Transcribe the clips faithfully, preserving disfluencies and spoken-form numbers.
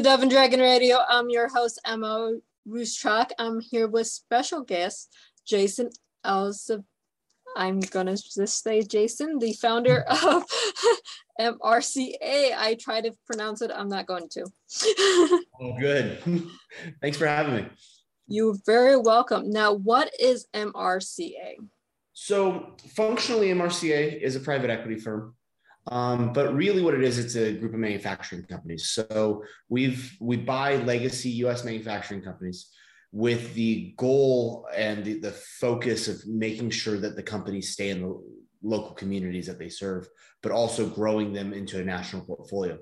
Dove and Dragon Radio. I'm your host, M L Ruscsak. I'm here with special guest, Jason Azevedo. I'm going to just say Jason, the founder of M R C A. I try to pronounce it. I'm not going to. Oh, good. Thanks for having me. You're very welcome. Now, what is M R C A? So functionally, M R C A is a private equity firm. Um, but really what it is, it's a group of manufacturing companies. So we've, we buy legacy U S manufacturing companies with the goal and the, the focus of making sure that the companies stay in the local communities that they serve, but also growing them into a national portfolio.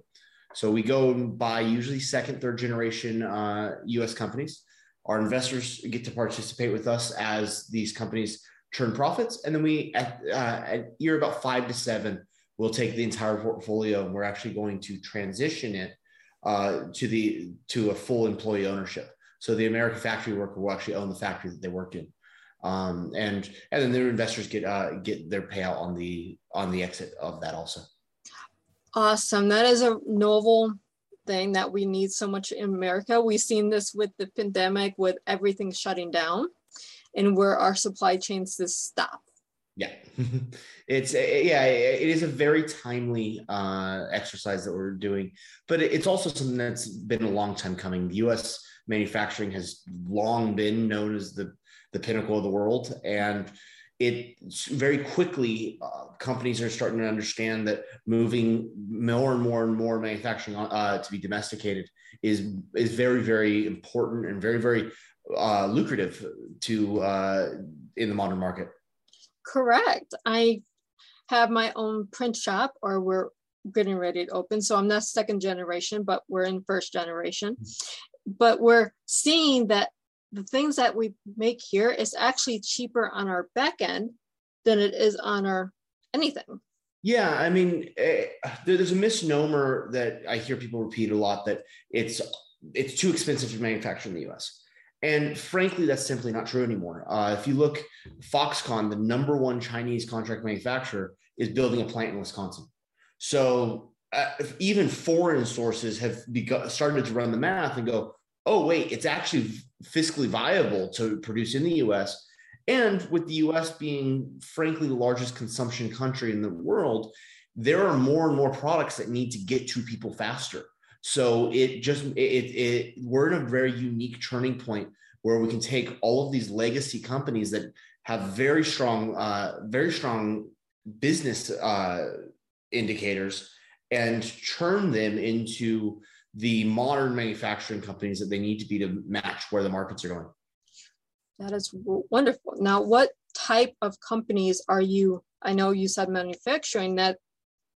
So we go and buy usually second, third generation uh, U S companies. Our investors get to participate with us as these companies turn profits. And then we, at, uh, at year about five to seven, we'll take the entire portfolio and we're actually going to transition it uh, to the to a full employee ownership. So the American factory worker will actually own the factory that they work in, um, and and then their investors get uh, get their payout on the on the exit of that also. Awesome! That is a novel thing that we need so much in America. We've seen this with the pandemic, with everything shutting down, and where our supply chains just stop. Yeah, it's yeah, it is a very timely uh, exercise that we're doing, but it's also something that's been a long time coming. The U S manufacturing has long been known as the, the pinnacle of the world, and it very quickly uh, companies are starting to understand that moving more and more and more manufacturing uh, to be domesticated is is very very important and very very uh, lucrative to uh, in the modern market. Correct. I have my own print shop, or we're getting ready to open. So I'm not second generation, but we're in first generation. But we're seeing that the things that we make here is actually cheaper on our back end than it is on our anything. Yeah, I mean, it, there's a misnomer that I hear people repeat a lot, that it's it's too expensive to manufacture in the U S. And frankly, that's simply not true anymore. Uh, if you look, Foxconn, the number one Chinese contract manufacturer, is building a plant in Wisconsin. So uh, even foreign sources have begun, started to run the math and go, oh, wait, it's actually fiscally viable to produce in the U S. And with the U S being, frankly, the largest consumption country in the world, there are more and more products that need to get to people faster. So it just, it, it, we're in a very unique turning point where we can take all of these legacy companies that have very strong, uh, very strong business uh, indicators and turn them into the modern manufacturing companies that they need to be to match where the markets are going. That is wonderful. Now, what type of companies are you, I know you said manufacturing, that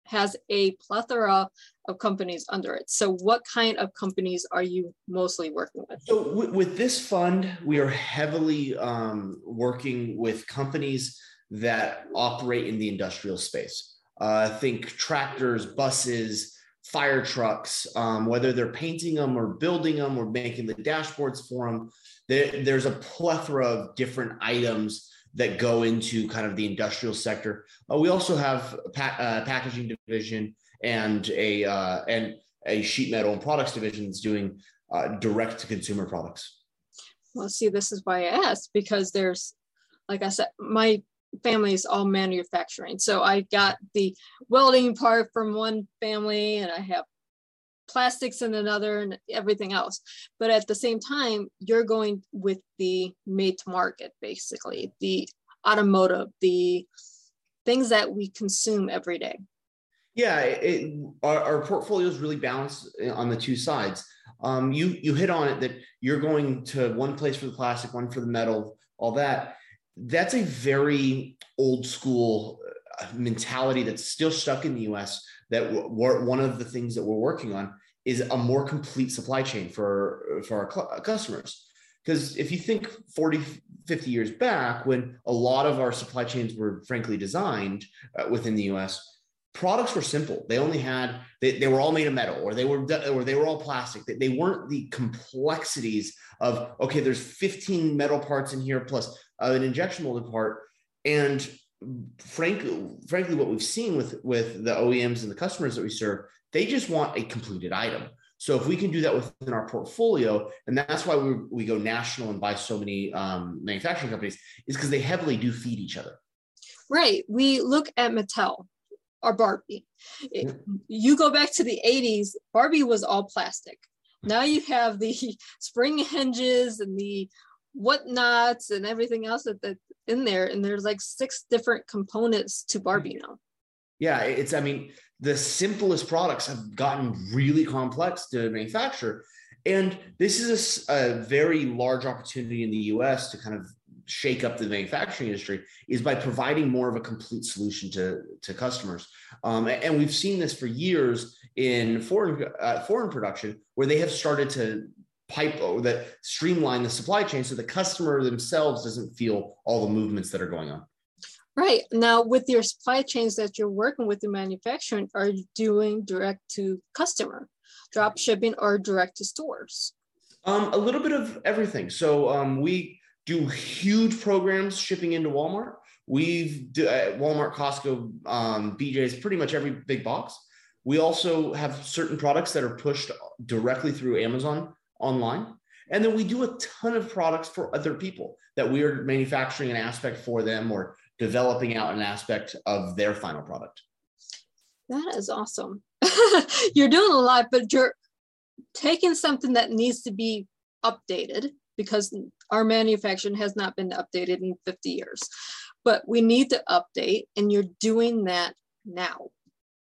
has a plethora of companies under it. So what kind of companies are you mostly working with? So w- with this fund, we are heavily um, working with companies that operate in the industrial space. Uh, think tractors, buses, fire trucks, um, whether they're painting them or building them or making the dashboards for them. There, there's a plethora of different items that go into kind of the industrial sector. Uh, we also have a pa- uh, packaging division and a uh, and a sheet metal and products division that's doing uh, direct to consumer products. Well, see, this is why I asked, because there's, like I said, my family is all manufacturing. So I got the welding part from one family, and I have plastics in another, and everything else. But at the same time, you're going with the made to market, basically, the automotive, the things that we consume every day. Yeah, it, our, our portfolio is really balanced on the two sides. Um, you you hit on it that you're going to one place for the plastic, one for the metal, all that. That's a very old school mentality that's still stuck in the U S that we're, one of the things that we're working on is a more complete supply chain for, for our customers. Because if you think forty, fifty years back, when a lot of our supply chains were frankly designed uh, within the U S, products were simple. They only had, they, they were all made of metal, or they were, or they were all plastic. They, they weren't the complexities of, okay, there's fifteen metal parts in here, plus uh, an injection molded part. And frankly, frankly, what we've seen with, with the O E Ms and the customers that we serve, they just want a completed item. So if we can do that within our portfolio, and that's why we, we go national and buy so many um, manufacturing companies, is because they heavily do feed each other. Right. We look at Mattel or Barbie. It, you go back to the eighties, Barbie was all plastic. Now you have the spring hinges and the whatnots and everything else that, that in there. And there's like six different components to Barbie now. Yeah, it's, I mean, the simplest products have gotten really complex to manufacture. And this is a, a very large opportunity in the U S to kind of shake up the manufacturing industry, is by providing more of a complete solution to, to customers. Um, and we've seen this for years in foreign uh, foreign production, where they have started to pipe or that streamline the supply chain so the customer themselves doesn't feel all the movements that are going on. Right. Now, with your supply chains that you're working with in manufacturing, are you doing direct to customer, drop shipping, or direct to stores? Um, a little bit of everything. So um, we do huge programs shipping into Walmart. We've do, uh, Walmart, Costco, um, B J's, pretty much every big box. We also have certain products that are pushed directly through Amazon online. And then we do a ton of products for other people that we are manufacturing an aspect for them, or developing out an aspect of their final product. That is awesome. You're doing a lot, but you're taking something that needs to be updated, because our manufacturing has not been updated in fifty years, but we need to update, and you're doing that now.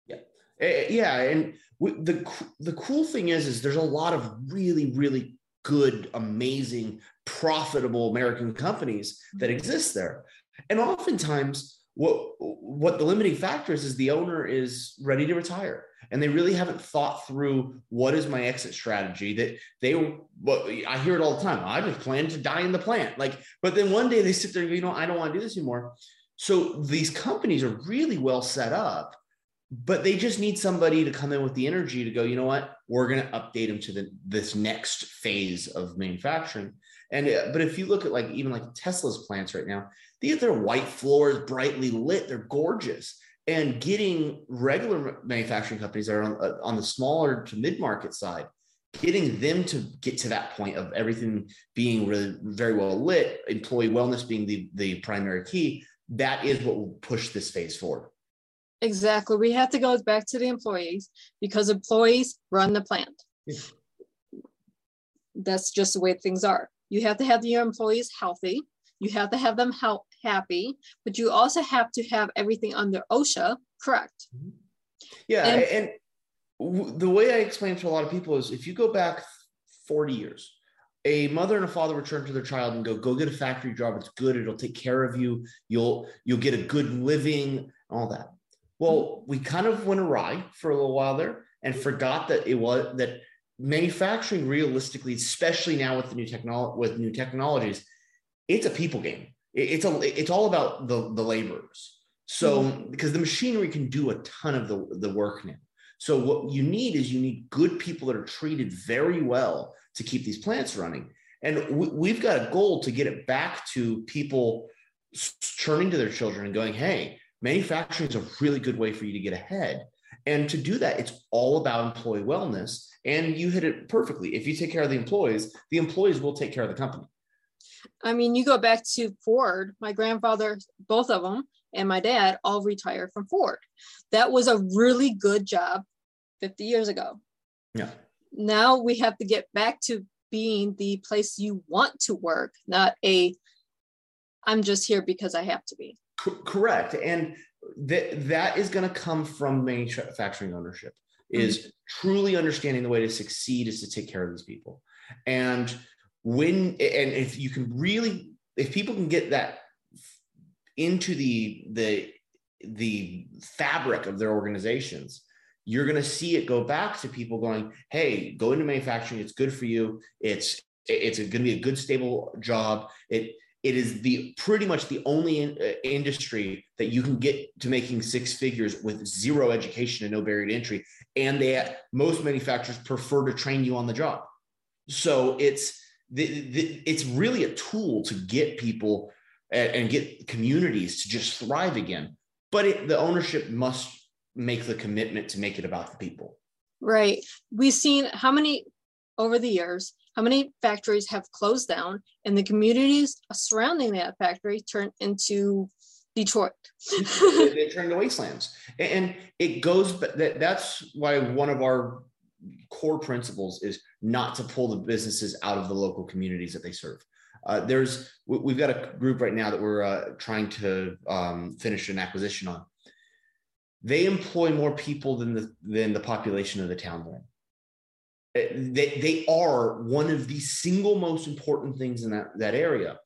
Yeah. Yeah. And we, the, the cool thing is, is there's a lot of really, really good, amazing, profitable American companies that exist there. And oftentimes what, what the limiting factor is, is the owner is ready to retire, and they really haven't thought through, what is my exit strategy? That they, well, I hear it all the time. I just plan to die in the plant. Like, but then one day they sit there and go, you know, I don't want to do this anymore. So these companies are really well set up, but they just need somebody to come in with the energy to go, you know what, we're going to update them to the, this next phase of manufacturing. And, but if you look at like, even like Tesla's plants right now, these are their white floors, brightly lit, they're gorgeous. And getting regular manufacturing companies that are on, on the smaller to mid-market side, getting them to get to that point of everything being really very well lit, employee wellness being the, the primary key, that is what will push this phase forward. Exactly. We have to go back to the employees, because employees run the plant. Yeah. That's just the way things are. You have to have your employees healthy. You have to have them help, happy, but you also have to have everything under OSHA correct. Yeah, and, and w- the way I explain it to a lot of people is, if you go back forty years, a mother and a father would turn to their child and go, go get a factory job. It's good. It'll take care of you. You'll, you'll get a good living, all that. Well, we kind of went awry for a little while there and forgot that it was that manufacturing realistically, especially now with the new technology, with new technologies, it's a people game. It's a, it's all about the, the laborers. So, because the machinery can do a ton of the, the work now. So what you need is you need good people that are treated very well to keep these plants running. And we, we've got a goal to get it back to people turning to their children and going, hey, manufacturing is a really good way for you to get ahead. And to do that, it's all about employee wellness. And you hit it perfectly. If you take care of the employees, the employees will take care of the company. I mean, you go back to Ford, my grandfather, both of them, and my dad all retired from Ford. That was a really good job fifty years ago. Yeah. Now we have to get back to being the place you want to work, not a, I'm just here because I have to be. C- correct. And th- that is going to come from manufacturing ownership, is mm-hmm. truly understanding the way to succeed is to take care of these people. And when, and if you can really, if people can get that into the, the, the fabric of their organizations, you're going to see it go back to people going, hey, go into manufacturing. It's good for you. It's, it's going to be a good, stable job. It, it is the pretty much the only in, uh, industry that you can get to making six figures with zero education and no barrier to entry. And they, most manufacturers prefer to train you on the job. So it's, the, the, it's really a tool to get people and, and get communities to just thrive again. But it, the ownership must make the commitment to make it about the people. Right. We've seen how many over the years, how many factories have closed down and the communities surrounding that factory turned into Detroit. they, they turned into wastelands. And it goes, but that, that's why one of our core principles is not to pull the businesses out of the local communities that they serve. Uh, there's, we've got a group right now that we're uh, trying to um, finish an acquisition on. They employ more people than the than the population of the town they're in. They, they are one of the single most important things in that, that area.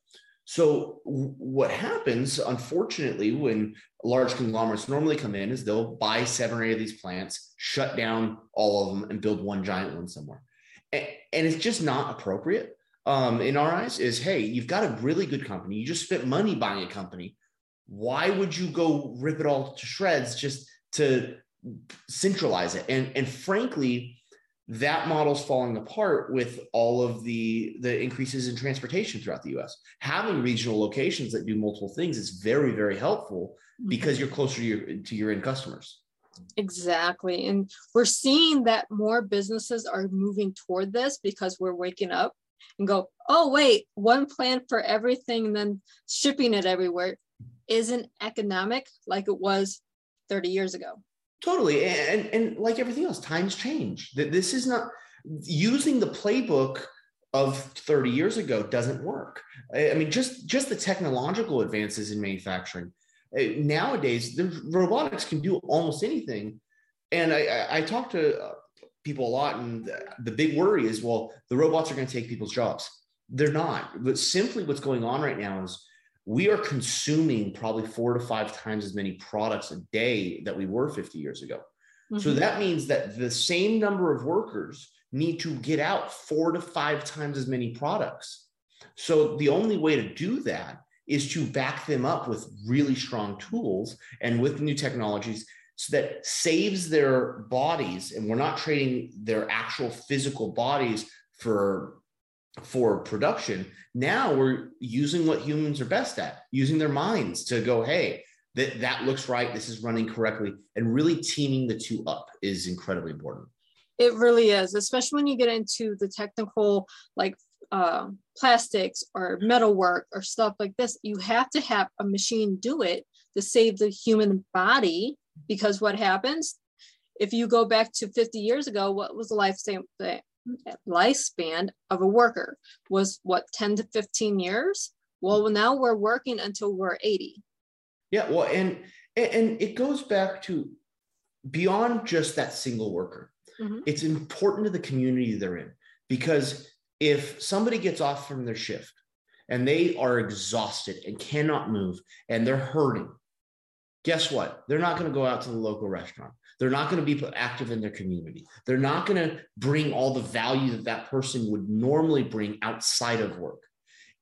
So what happens, unfortunately, when large conglomerates normally come in is they'll buy seven or eight of these plants, shut down all of them, and build one giant one somewhere. And, and it's just not appropriate um, in our eyes is, hey, you've got a really good company. You just spent money buying a company. Why would you go rip it all to shreds just to centralize it? And, and frankly, that model's falling apart with all of the, the increases in transportation throughout the U S. Having regional locations that do multiple things is very, very helpful because you're closer to your, to your end customers. Exactly. And we're seeing that more businesses are moving toward this because we're waking up and go, oh, wait, one plan for everything and then shipping it everywhere isn't economic like it was thirty years ago. Totally. And, and like everything else, times change. This is not using the playbook of thirty years ago doesn't work. I mean, just, just the technological advances in manufacturing. Nowadays, the robotics can do almost anything. And I, I talk to people a lot, and the big worry is, well, the robots are going to take people's jobs. They're not. But simply what's going on right now is we are consuming probably four to five times as many products a day that we were fifty years ago. Mm-hmm. So that means that the same number of workers need to get out four to five times as many products. So the only way to do that is to back them up with really strong tools and with new technologies so that saves their bodies. And we're not trading their actual physical bodies for for production. Now we're using what humans are best at, using their minds to go, hey, that, that looks right. This is running correctly. And really teaming the two up is incredibly important. It really is, especially when you get into the technical, like uh, plastics or metalwork or stuff like this. You have to have a machine do it to save the human body, because what happens if you go back to fifty years ago, what was the lifespan? lifespan of a worker was what, ten to fifteen years? Well, now we're working until we're eighty. Yeah. Well, and, and it goes back to beyond just that single worker. Mm-hmm. It's important to the community they're in, because if somebody gets off from their shift and they are exhausted and cannot move and they're hurting, guess what? They're not going to go out to the local restaurant. They're not going to be active in their community. They're not going to bring all the value that that person would normally bring outside of work.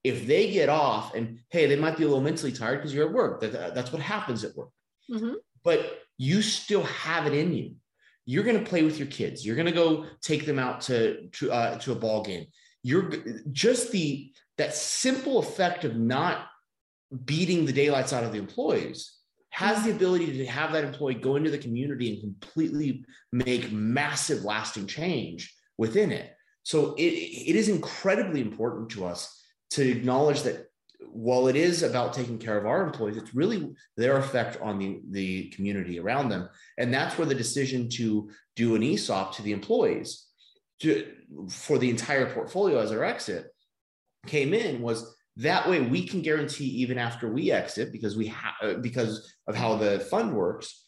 If they get off and, hey, they might be a little mentally tired because you're at work. That, that's what happens at work. Mm-hmm. But you still have it in you. You're going to play with your kids. You're going to go take them out to, to, uh, to a ball game. You're just the, that simple effect of not beating the daylights out of the employees has the ability to have that employee go into the community and completely make massive lasting change within it. So it, it is incredibly important to us to acknowledge that while it is about taking care of our employees, it's really their effect on the, the community around them. And that's where the decision to do an E S O P to the employees to, for the entire portfolio as our exit came in, was that way we can guarantee even after we exit, because we ha- because of how the fund works,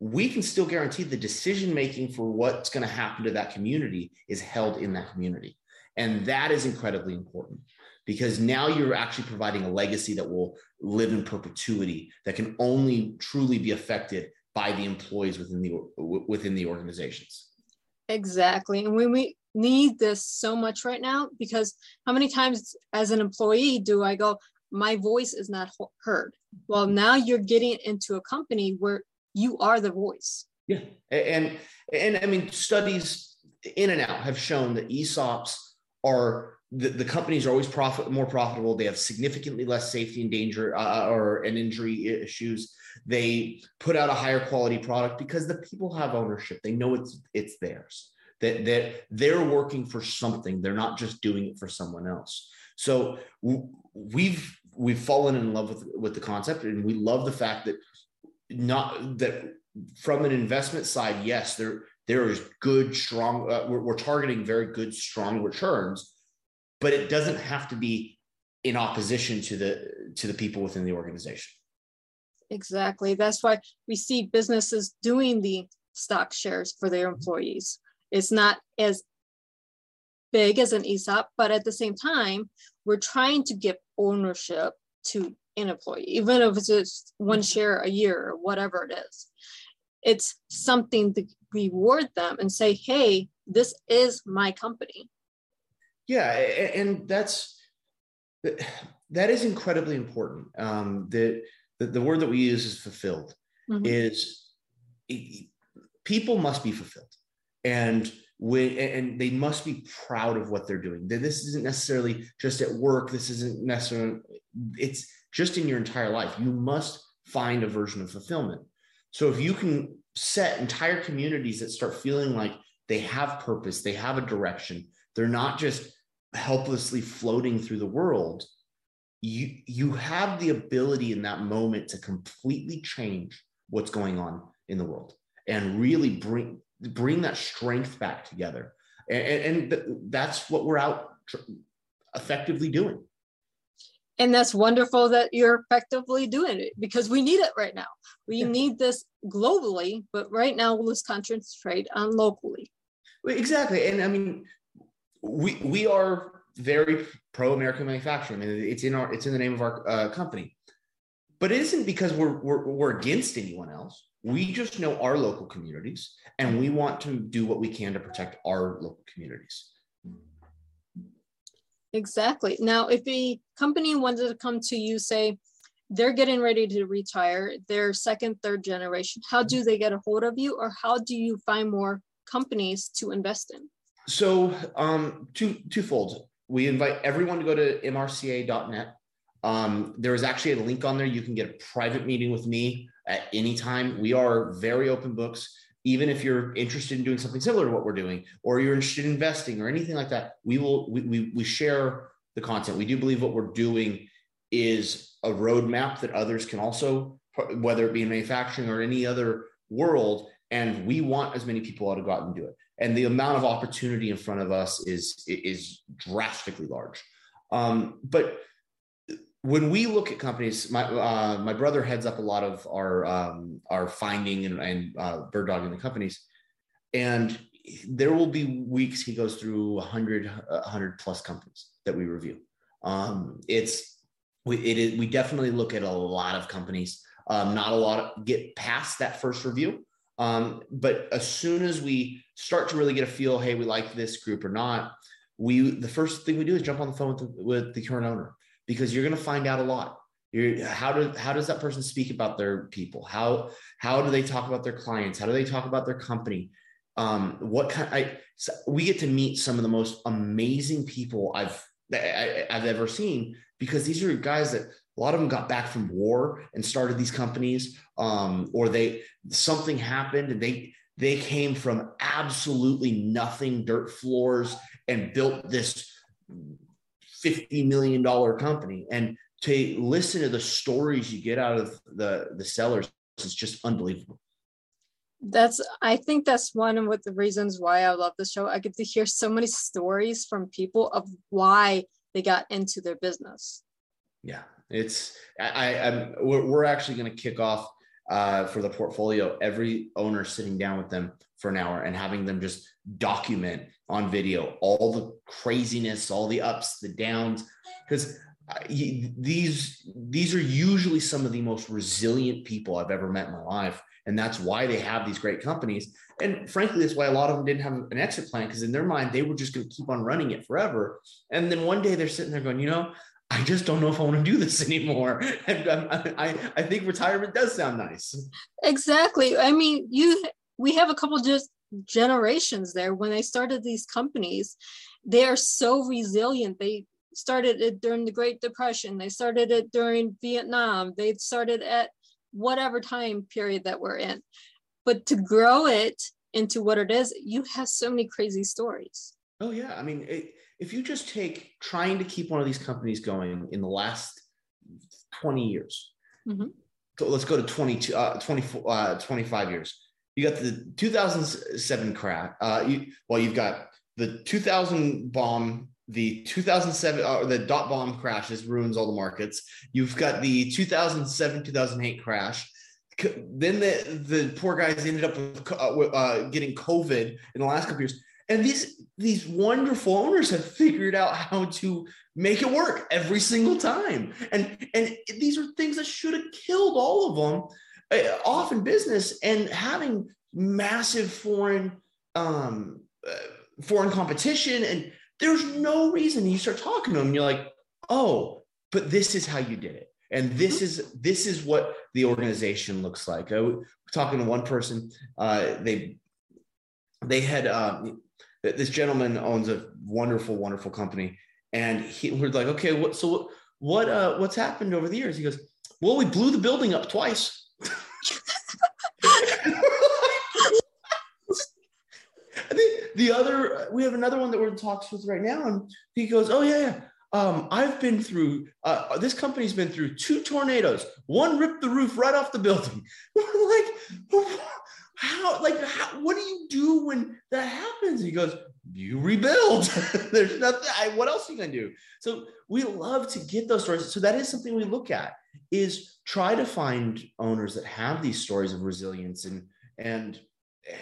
we can still guarantee the decision-making for what's going to happen to that community is held in that community. And that is incredibly important, because now you're actually providing a legacy that will live in perpetuity, that can only truly be affected by the employees within the, within the organizations. Exactly. And when we need this so much right now, because how many times as an employee do I go, my voice is not heard? Well, now you're getting into a company where you are the voice. Yeah. And, and I mean, studies in and out have shown that E S O Ps are, the, the companies are always profit, more profitable. They have significantly less safety and danger uh, or and injury issues. They put out a higher quality product because the people have ownership. They know it's it's theirs. That that they're working for something. They're not just doing it for someone else. So we've we've fallen in love with with the concept, and we love the fact that not that from an investment side, yes, there there is good strong. Uh, we're, we're targeting very good strong returns, but it doesn't have to be in opposition to the to the people within the organization. Exactly. That's why we see businesses doing the stock shares for their employees. It's not as big as an E S O P, but at the same time, we're trying to give ownership to an employee, even if it's just one share a year or whatever it is. It's something to reward them and say, hey, this is my company. Yeah, and that's that is incredibly important. Um, the, the the word that we use is fulfilled. Mm-hmm. Is it, people must be fulfilled, and when and they must be proud of what they're doing. This isn't necessarily just at work. This isn't necessarily. It's just in your entire life. You must find a version of fulfillment. So if you can set entire communities that start feeling like they have purpose, they have a direction, they're not just helplessly floating through the world, you you have the ability in that moment to completely change what's going on in the world and really bring bring that strength back together, and, and that's what we're out effectively doing. And that's wonderful that you're effectively doing it, because we need it right now. We yeah. need this globally, but right now let's concentrate on locally. Exactly. And I mean, We we are very pro-American manufacturing, and it's in our it's in the name of our uh, company. But it isn't because we're, we're we're against anyone else. We just know our local communities, and we want to do what we can to protect our local communities. Exactly. Now, if a company wanted to come to you, say they're getting ready to retire, they're second, third generation, how do they get a hold of you, or how do you find more companies to invest in? So um, two, twofold, we invite everyone to go to M R C A dot net. Um, there is actually a link on there. You can get a private meeting with me at any time. We are very open books. Even if you're interested in doing something similar to what we're doing, or you're interested in investing or anything like that, we will we we, we share the content. We do believe what we're doing is a roadmap that others can also, whether it be in manufacturing or any other world, and we want as many people to go out and do it. And the amount of opportunity in front of us is, is drastically large. Um, but when we look at companies, my, uh, my brother heads up a lot of our, um, our finding and, and uh, bird dogging the companies. And there will be weeks he goes through one hundred, one hundred plus companies that we review. Um, it's, we, it is, we definitely look at a lot of companies. Um, not a lot of, get past that first review. Um, but as soon as we start to really get a feel, hey, we like this group or not, we the first thing we do is jump on the phone with the, with the current owner, because you're going to find out a lot. You're, how do how does that person speak about their people? How how do they talk about their clients? How do they talk about their company? Um, what kind? I so we get to meet some of the most amazing people I've I, I've ever seen, because these are guys that a lot of them got back from war and started these companies, um, or they something happened and they they came from absolutely nothing, dirt floors, and built this fifty million dollars company. And to listen to the stories you get out of the, the sellers is just unbelievable. That's, I think that's one of the reasons why I love the show. I get to hear so many stories from people of why they got into their business. Yeah, it's, I, I'm, we're, we're actually going to kick off uh, for the portfolio, every owner sitting down with them for an hour and having them just document on video all the craziness, all the ups, the downs, because these these are usually some of the most resilient people I've ever met in my life. And that's why they have these great companies. And frankly, that's why a lot of them didn't have an exit plan, because in their mind, they were just going to keep on running it forever. And then one day they're sitting there going, you know, I just don't know if I want to do this anymore. And I, I, I think retirement does sound nice. Exactly. I mean, you we have a couple of just generations there. When they started these companies, they are so resilient. They started it during the Great Depression. They started it during Vietnam. They started at whatever time period that we're in. But to grow it into what it is, you have so many crazy stories. Oh, yeah. I mean, it, if you just take trying to keep one of these companies going in the last twenty years, mm-hmm. So let's go to twenty-two, uh, twenty-four, uh, twenty-five years. You got the two thousand seven crash. Uh, you, well, you've got the two thousand bomb. The two thousand seven or uh, the dot bomb crashes, ruins all the markets. You've got the two thousand seven, two thousand eight crash. C- then the, the poor guys ended up with, uh, with, uh, getting COVID in the last couple years. And these, these wonderful owners have figured out how to make it work every single time. And, and these are things that should have killed all of them uh, off in business. And having massive foreign, um, uh, foreign competition, and there's no reason. You start talking to them, you're like, oh, but this is how you did it. And this is this is what the organization looks like. I was talking to one person, uh, they they had, um, this gentleman owns a wonderful, wonderful company. And he, we're like, okay, what, so what, what uh, what's happened over the years? He goes, well, we blew the building up twice. The other, we have another one that we're in talks with right now. And he goes, oh, yeah, yeah. Um, I've been through, uh, this company's been through two tornadoes. One ripped the roof right off the building. We're like, how, like, how, what do you do when that happens? He goes, you rebuild. There's nothing, I, what else are you going to do? So we love to get those stories. So that is something we look at, is try to find owners that have these stories of resilience and, and,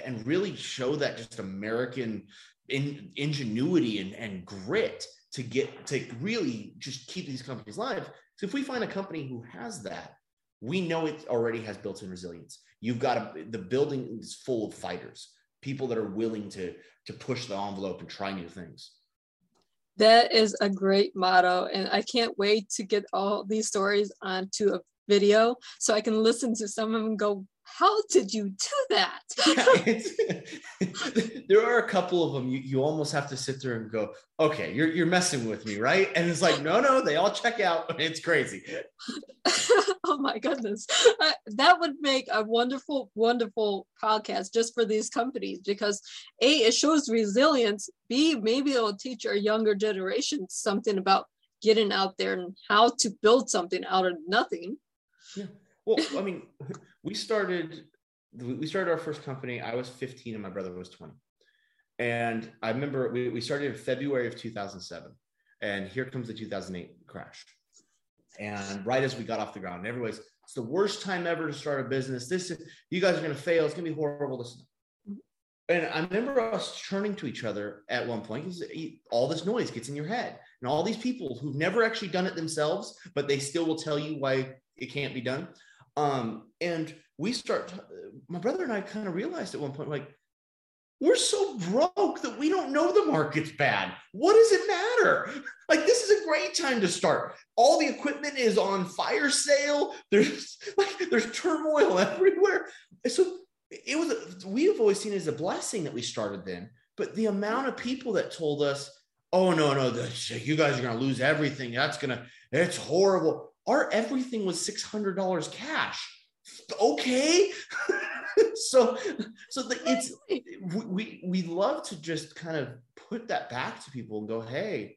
and really show that just American in, ingenuity and, and grit to get to really just keep these companies alive. So if we find a company who has that, we know it already has built-in resilience. You've got a, the building is full of fighters, people that are willing to to push the envelope and try new things. That is a great motto, and I can't wait to get all these stories onto a video so I can listen to some of them go, how did you do that? Yeah, there are a couple of them. You, you almost have to sit there and go, okay, you're, you're messing with me, right? And it's like, no, no, they all check out. It's crazy. Oh my goodness. Uh, that would make a wonderful, wonderful podcast just for these companies, because A, it shows resilience. B, maybe it'll teach our younger generation something about getting out there and how to build something out of nothing. Yeah. Well, I mean, we started, we started our first company. I was fifteen and my brother was twenty. And I remember we, we started in February of two thousand seven, and here comes the two thousand eight crash. And right as we got off the ground, everybody's, it's the worst time ever to start a business. This is, you guys are going to fail. It's going to be horrible. Listen. And I remember us turning to each other at one point. All this noise gets in your head, and all these people who've never actually done it themselves, but they still will tell you why it can't be done. Um, and we start, my brother and I kind of realized at one point, like, we're so broke that we don't know the market's bad. What does it matter? Like, this is a great time to start. all the equipment is on fire sale. There's like there's turmoil everywhere. So it was, we've always seen it as a blessing that we started then, but the amount of people that told us, oh no, no, this, you guys are going to lose everything. That's going to, it's horrible. Our everything was six hundred dollars cash. Okay. so, so the, it's, we, we love to just kind of put that back to people and go, hey,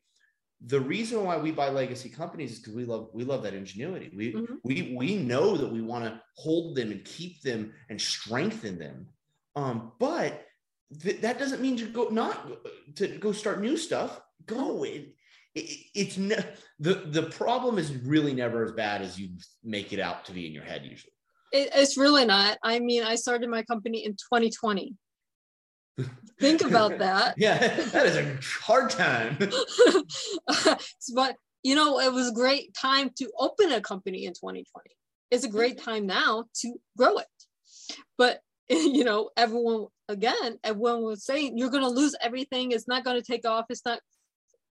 the reason why we buy legacy companies is because we love, we love that ingenuity. We, mm-hmm. we, we know that we want to hold them and keep them and strengthen them. Um, but th- that doesn't mean to go, not to go start new stuff. Go in. It, it's no, the, the problem is really never as bad as you make it out to be in your head. Usually it, it's really not. I mean, I started my company in twenty twenty. Think about that. Yeah, that is a hard time. But, you know, it was a great time to open a company in twenty twenty. It's a great time now to grow it. But, you know, everyone, again, everyone was saying, you're going to lose everything. It's not going to take off. It's not,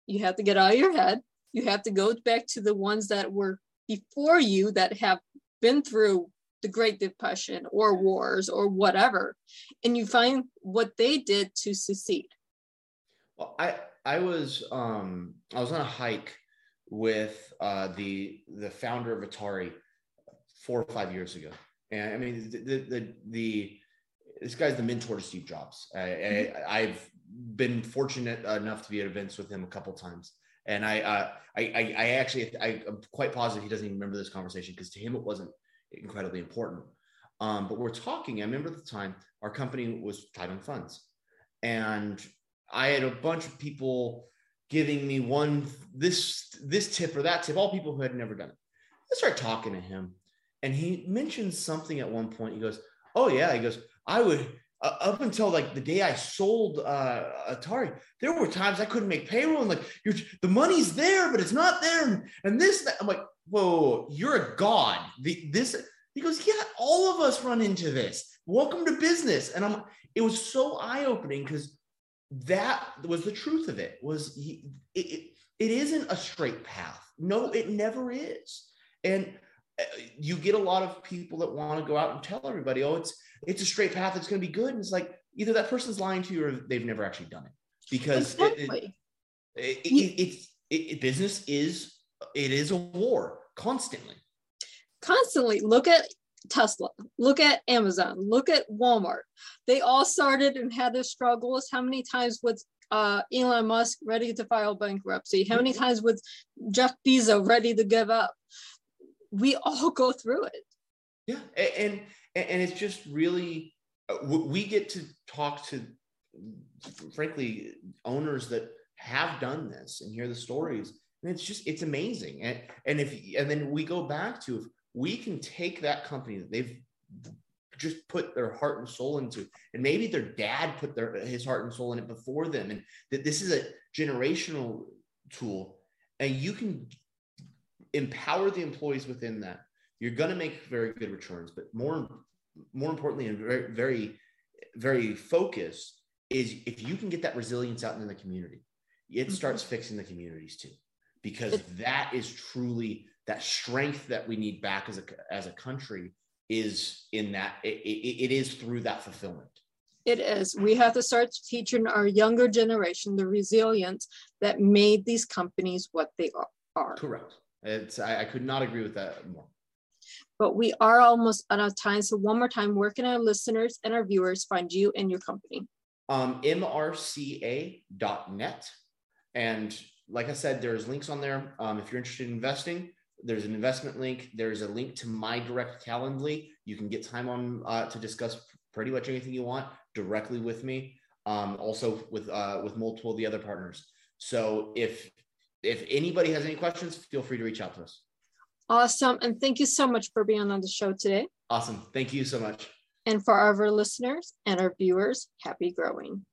you have to get out of your head. You have to go back to the ones that were before you that have been through the Great Depression or wars or whatever, and you find what they did to succeed. Well, I I was um I was on a hike with uh the the founder of Atari four or five years ago, and I mean the the the, the this guy's the mentor to Steve Jobs. I, mm-hmm. I I've been fortunate enough to be at events with him a couple times. And I uh I I, I actually I, I'm quite positive he doesn't even remember this conversation because to him it wasn't incredibly important. Um, but we're talking, I remember at the time, our company was tied on funds. And I had a bunch of people giving me one, this, this tip or that tip, all people who had never done it. I started talking to him. And he mentioned something at one point. He goes, oh yeah. He goes, I would, uh, up until like the day I sold uh, Atari, there were times I couldn't make payroll. And like, you're, the money's there, but it's not there. And, and this, that. I'm like, whoa, you're a god. The, this, he goes, yeah, all of us run into this. Welcome to business. And I'm, it was so eye-opening because that was the truth of it, was he, it, it, it isn't a straight path. No, it never is. And you get a lot of people that want to go out and tell everybody, oh, it's, it's a straight path. It's going to be good. And it's like, either that person's lying to you or they've never actually done it, because exactly. it, it, it, it, it's, it, business is, it is a war constantly. Constantly. Look at Tesla. Look at Amazon. Look at Walmart. They all started and had their struggles. How many times was uh, Elon Musk ready to file bankruptcy? How many times was Jeff Bezos ready to give up? We all go through it. Yeah. And, and, and it's just really, we get to talk to, frankly, owners that have done this and hear the stories. And it's just, it's amazing. And, and if, and then we go back to, if we can take that company that they've just put their heart and soul into, and maybe their dad put their, his heart and soul in it before them. And that this is a generational tool, and you can empower the employees within that. You're going to make very good returns, but more, more importantly, and very, very, very focused is if you can get that resilience out in the community, it starts fixing the communities too. Because that is truly that strength that we need back as a as a country is in that it, it, it is through that fulfillment. It is. We have to start teaching our younger generation the resilience that made these companies what they are. Correct. It's. I, I could not agree with that more. But we are almost out of time. So one more time, where can our listeners and our viewers find you and your company? Um, M R C A dot net and. Like I said, there's links on there. Um, if you're interested in investing, there's an investment link. There's a link to my direct Calendly. You can get time on uh, to discuss pretty much anything you want directly with me. Um, also with uh, with multiple of the other partners. So if if anybody has any questions, feel free to reach out to us. Awesome, and thank you so much for being on the show today. Awesome, thank you so much. And for our listeners and our viewers, happy growing.